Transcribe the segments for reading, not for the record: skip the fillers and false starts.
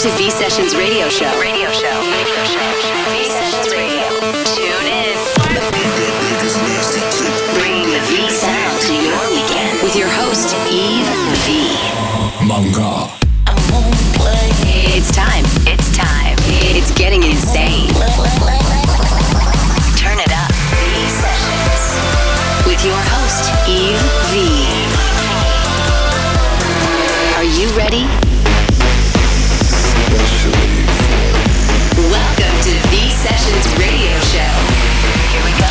to V Sessions Radio Show. V Sessions Radio. Tune in. Bring the V sound to your weekend with your host, Eve V. Manga. It's time. It's getting insane. Turn it up. V Sessions with your host, Eve V. Are you ready? Welcome to V Sessions Radio Show. Here we go.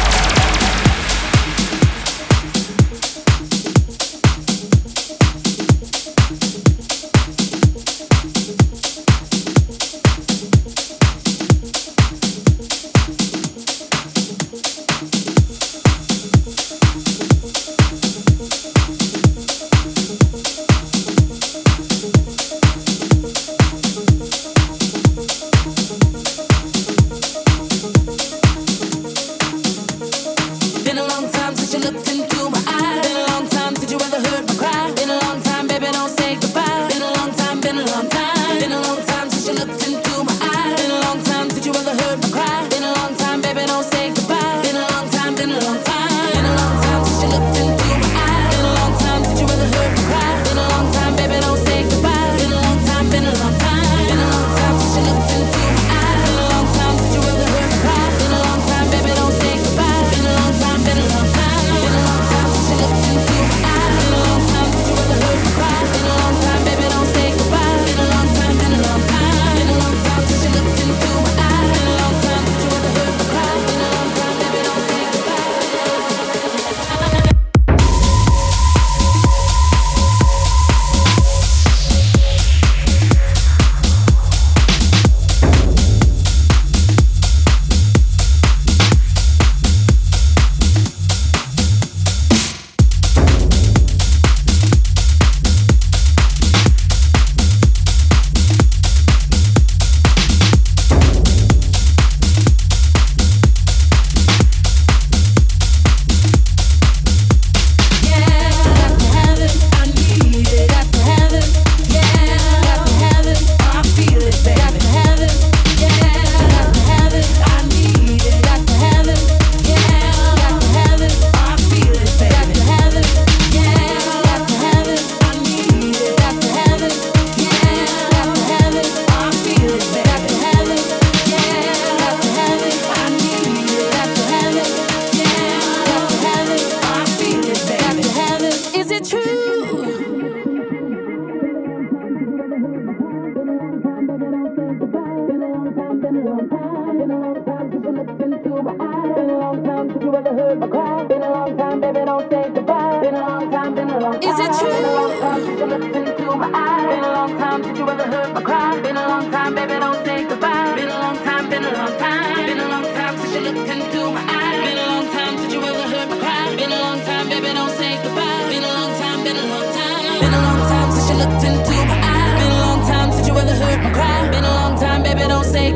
Been a long time since you ever heard me cry. Been a long time, baby, don't say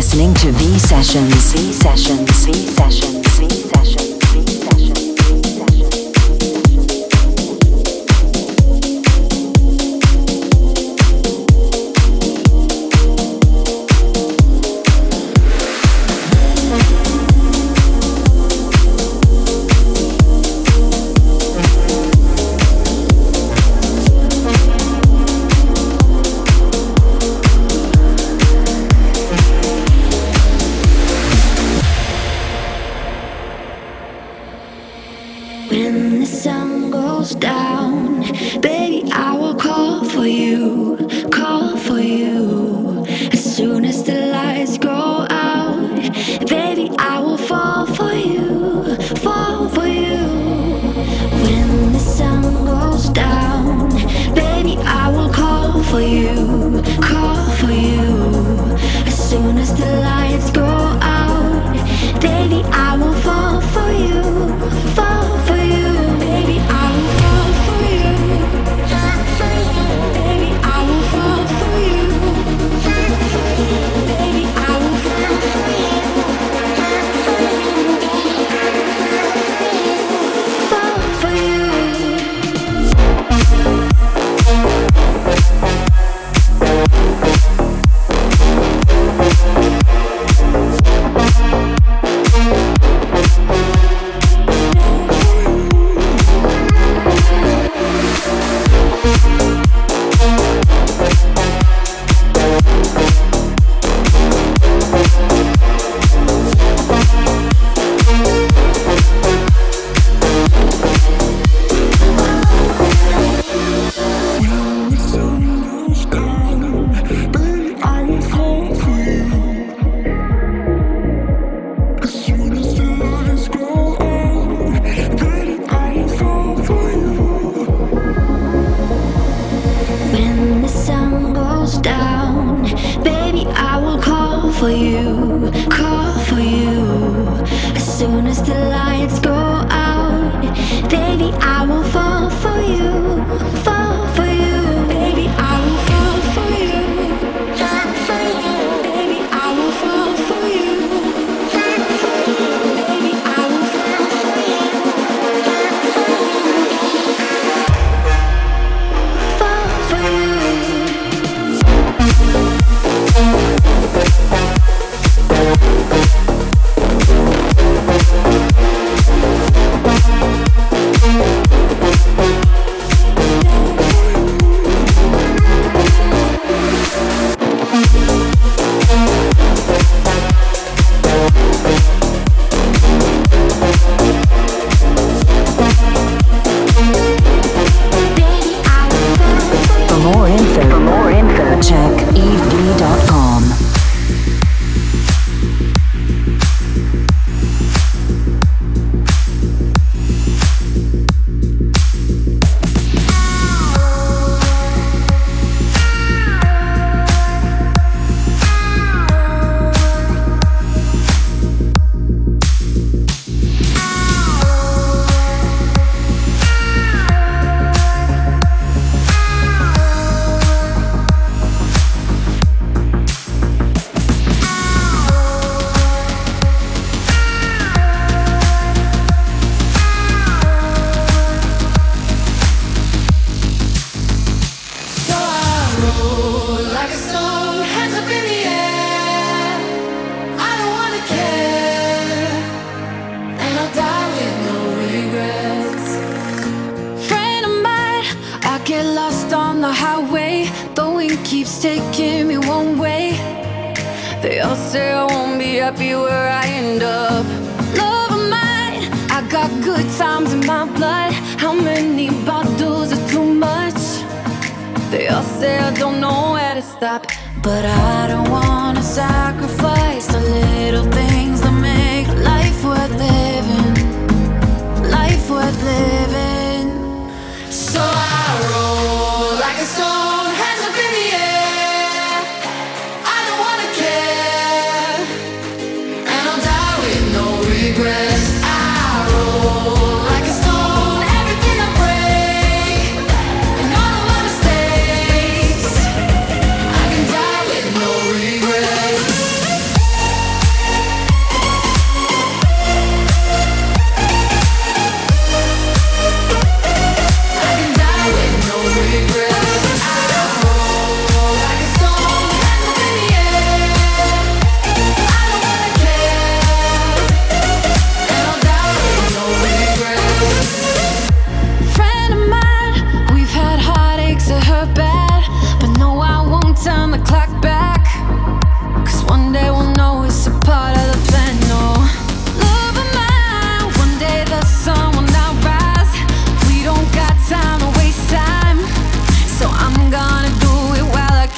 listening to V Sessions. V Sessions. V Sessions. V Sessions.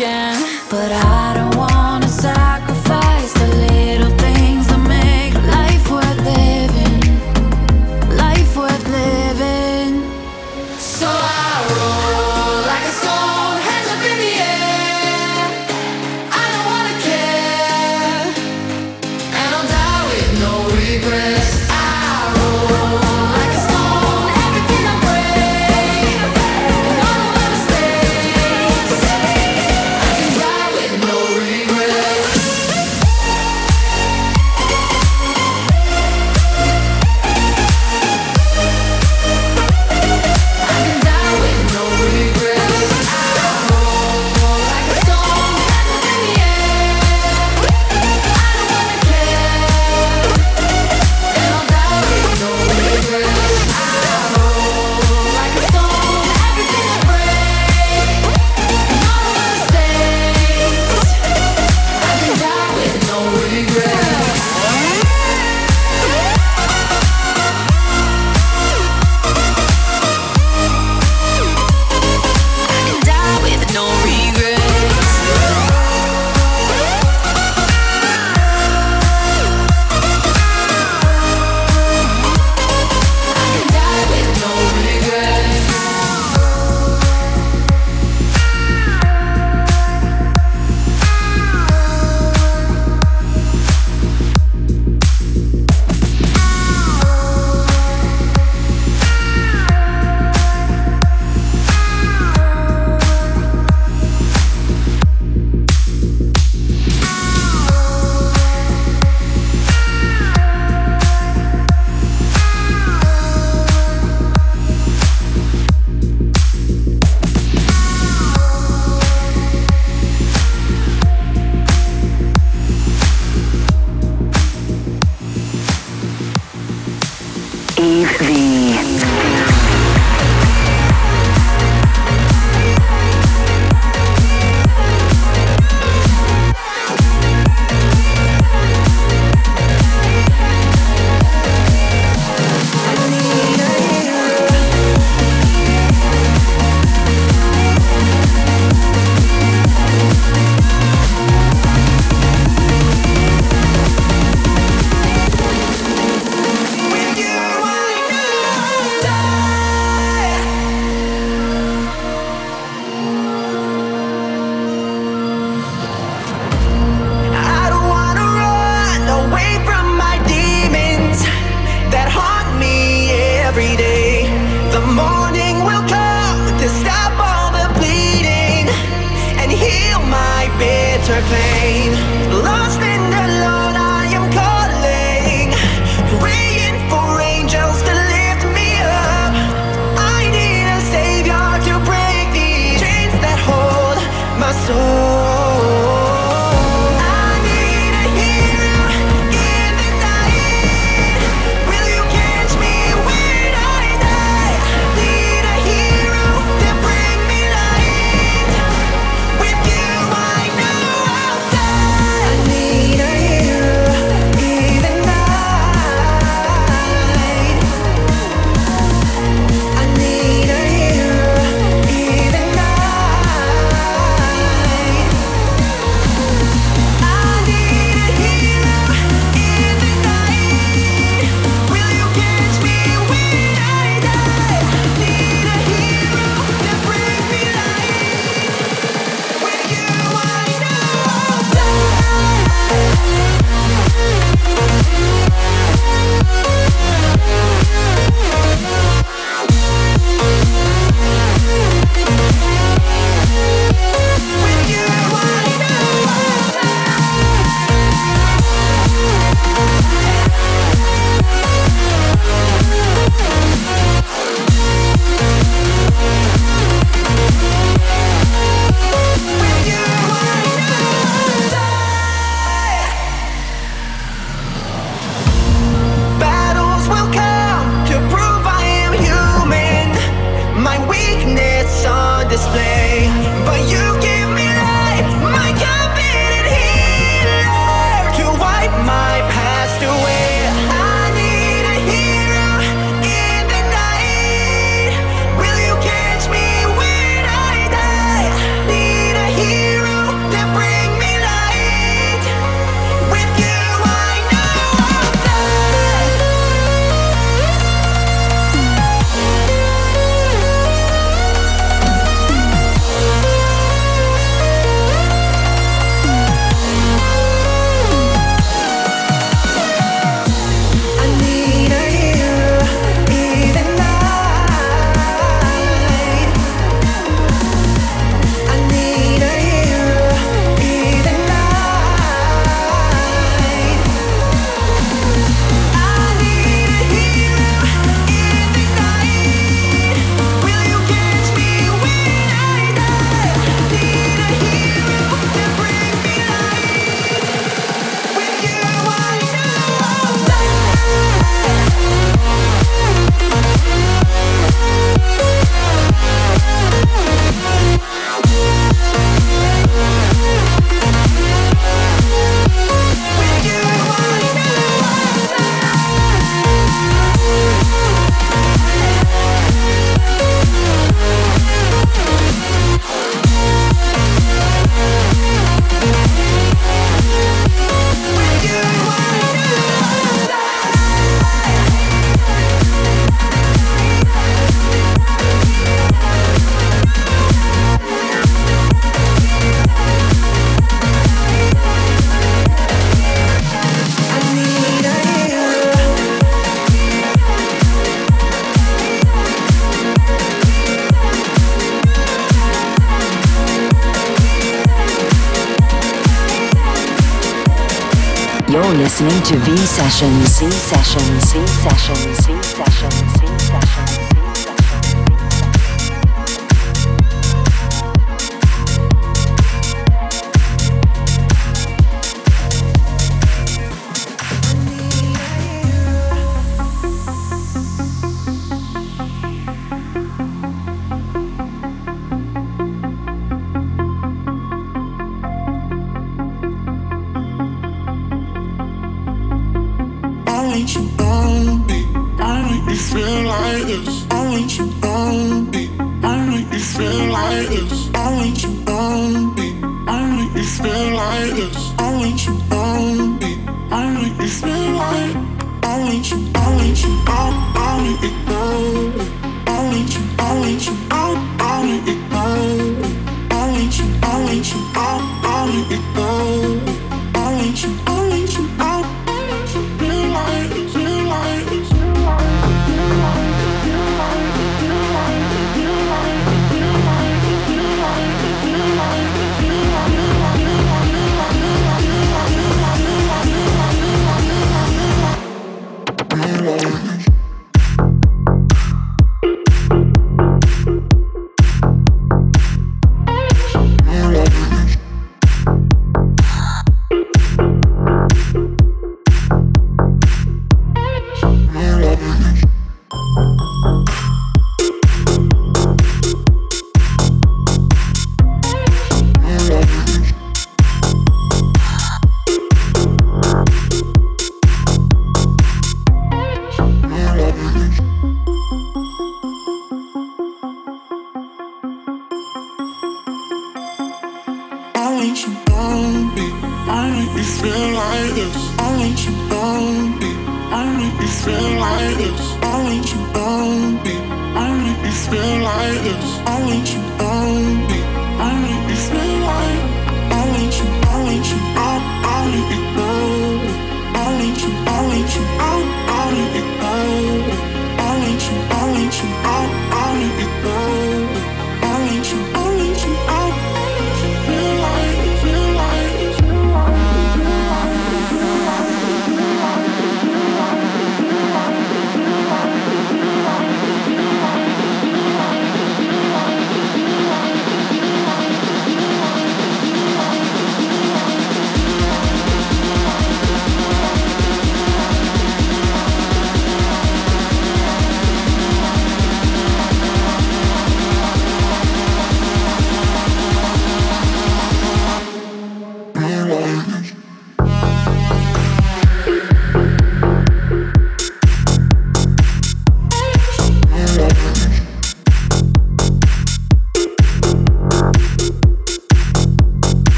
weekend. But I don't wanna sacrifice the little things that make life worth living. Life worth living. So I roll like a stone, hands up in the air. I don't wanna care, and I'll die with no regrets. You're listening to V Sessions. V Sessions. V Sessions. V Sessions. V Sessions.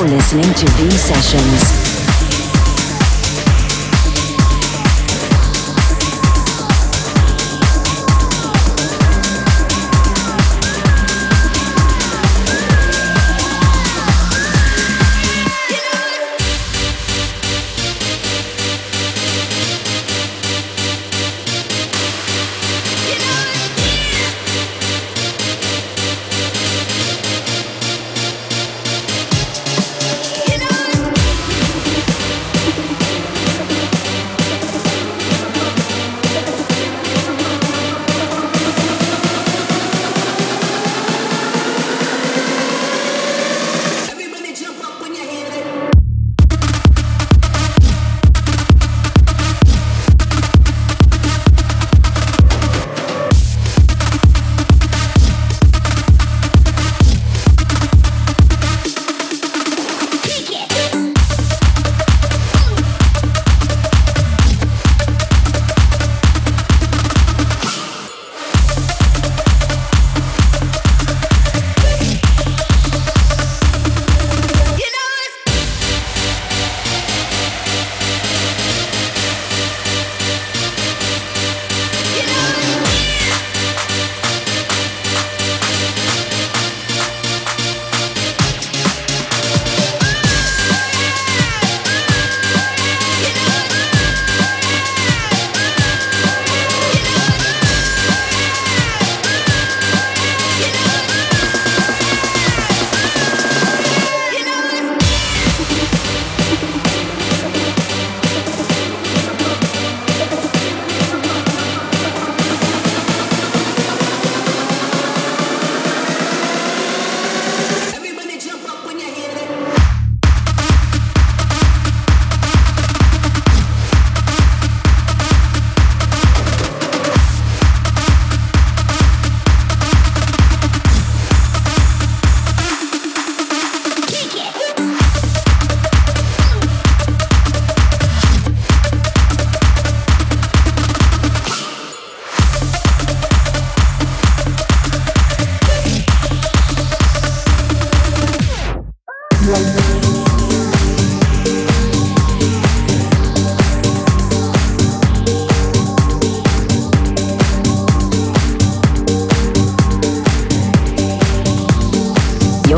You're listening to V Sessions.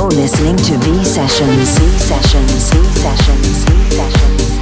You're listening to V Sessions, V Sessions, V Sessions, V Sessions.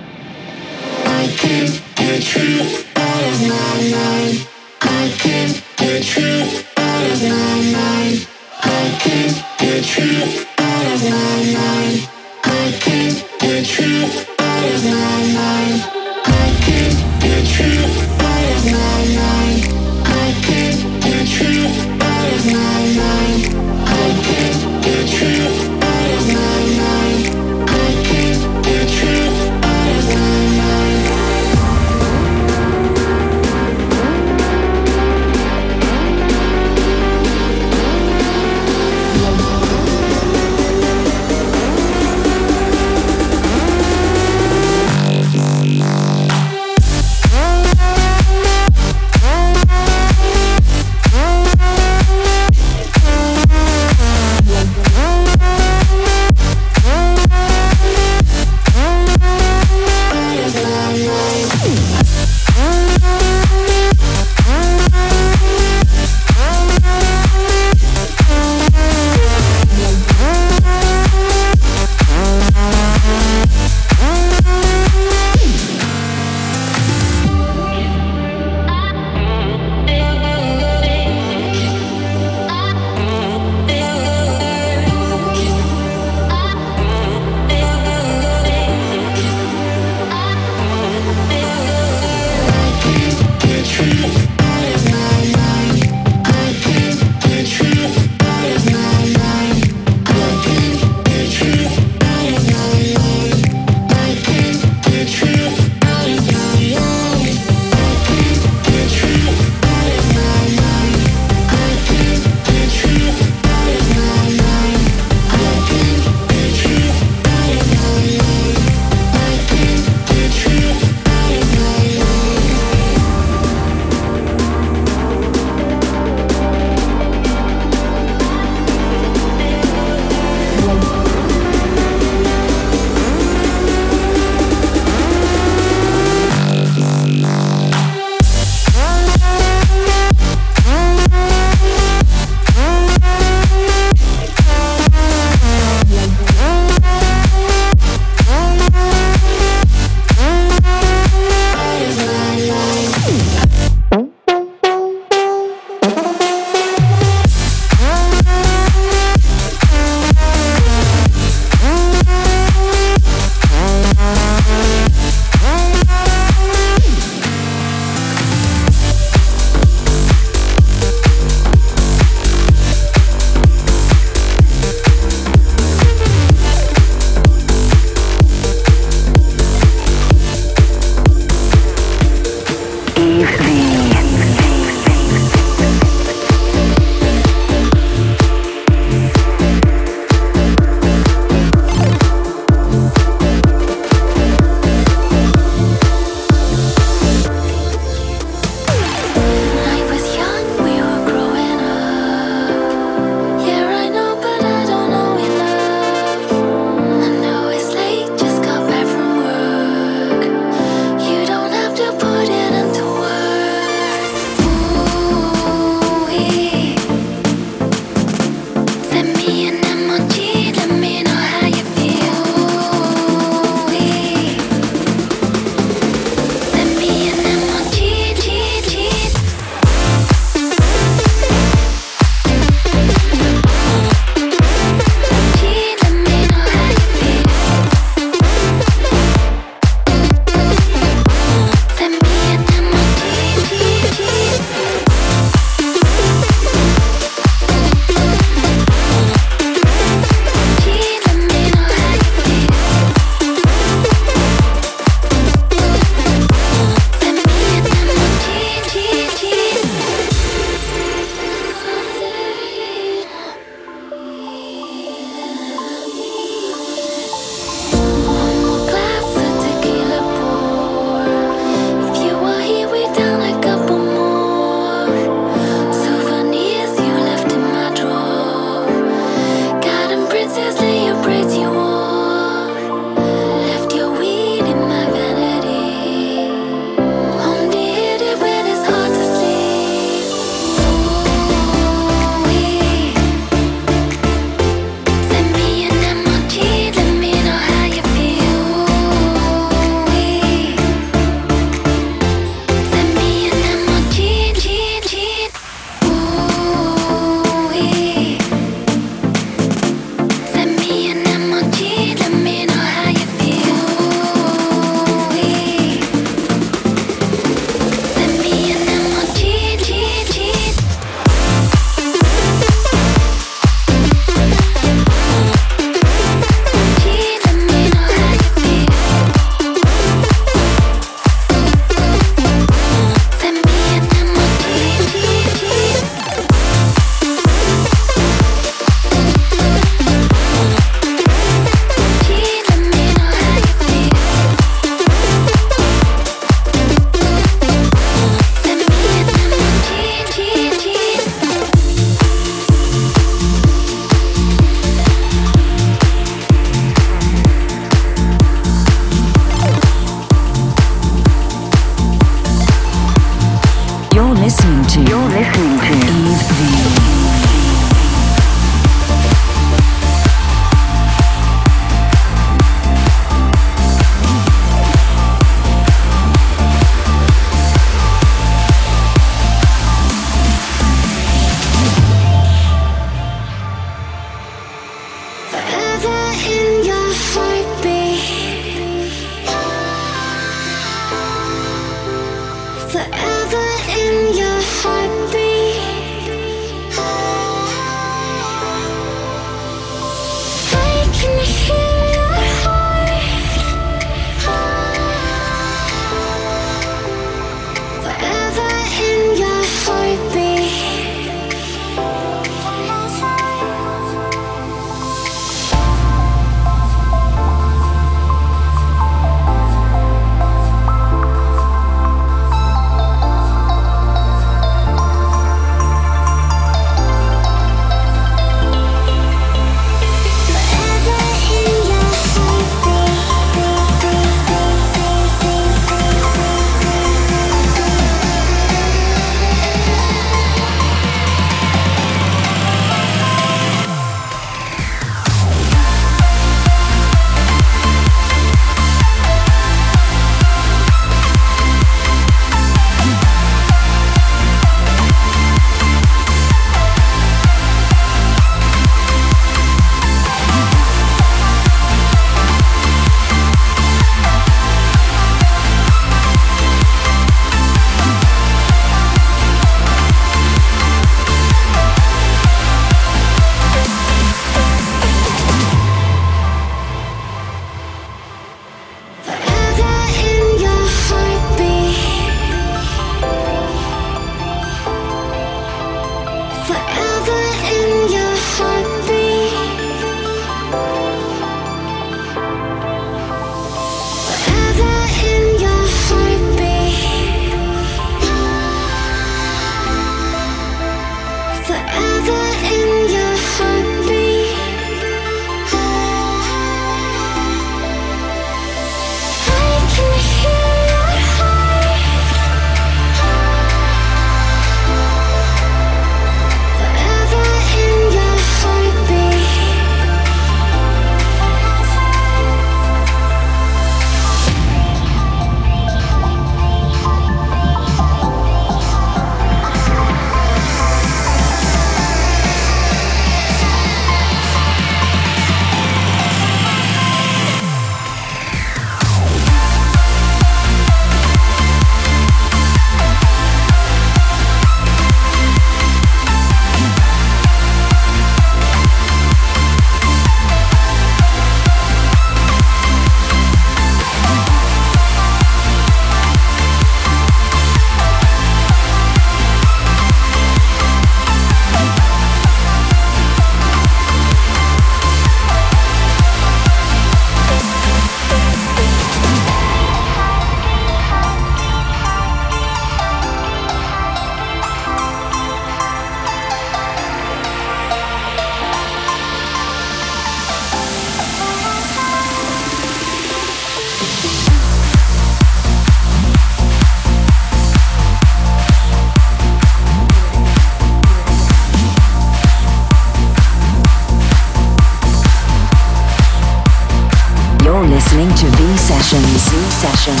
Listening to V Sessions, V Sessions, V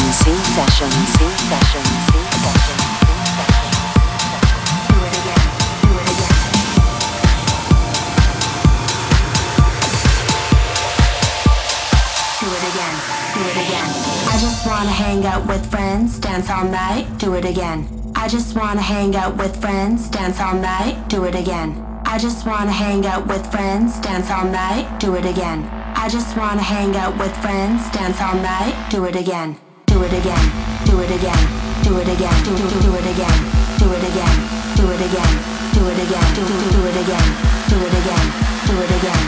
Sessions, V Sessions, V Sessions. Do it again, do it again. Do it again, do it again. I just wanna hang out with friends, dance all night, do it again. I just wanna hang out with friends, dance all night, do it again. I just wanna hang out with friends, dance all night, do it again. I just wanna hang out with friends, dance all night, do it again, do it again, do it again, do it again, do it again, do it again, do it again, do it again, do it again, do it again, do it again, do it again,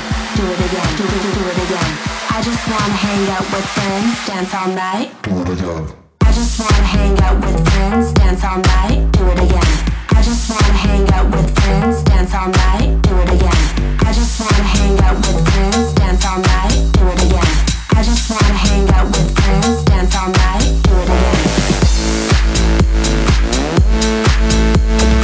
do it again. I just wanna hang out with friends, dance all night, do it again. I just wanna hang out with friends, dance all night, do it again. I just wanna hang out with friends, dance all night, do it again. I just wanna hang out with friends, dance all night, do it again. I just wanna hang out with friends, dance all night, do it again.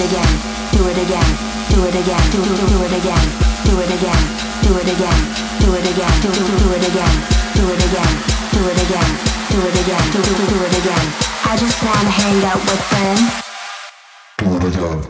it again, do it again, do it again, do it again, do it again, do it again, do it again, do it again, do it again, do it again, do it again, do it again. I just wanna hang out with friends. Do it again.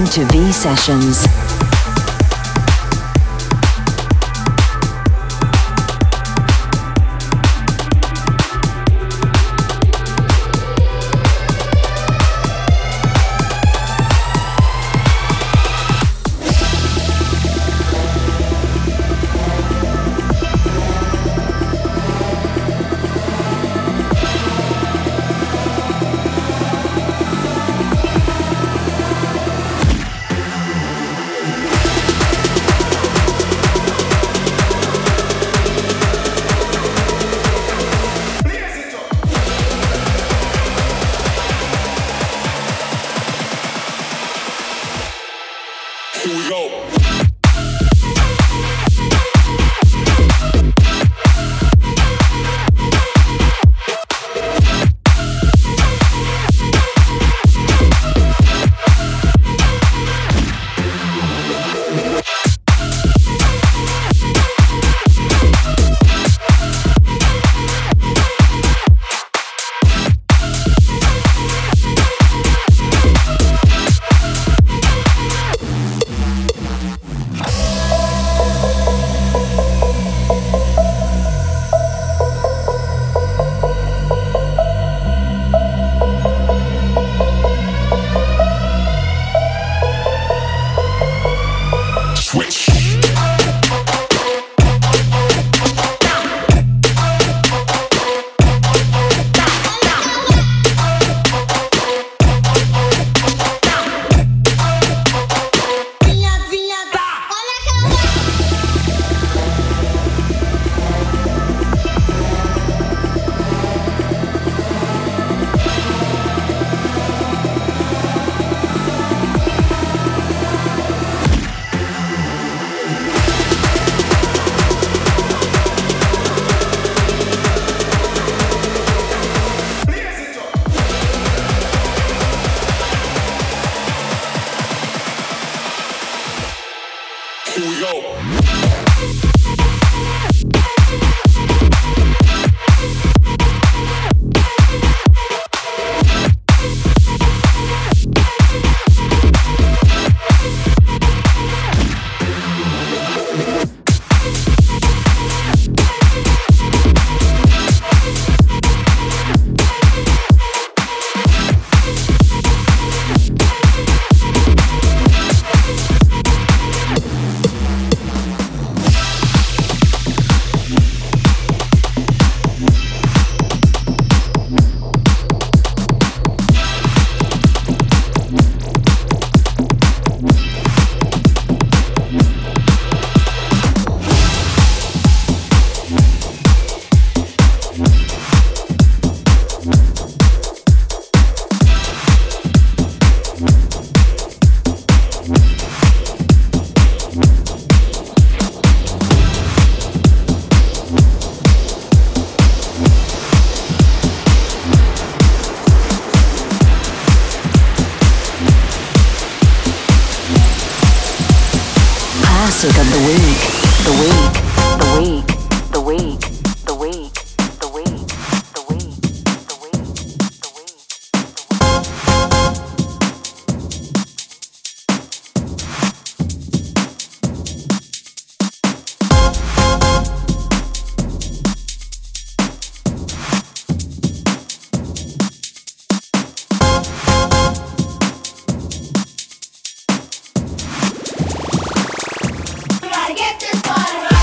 listening to V Sessions. Get this bottle.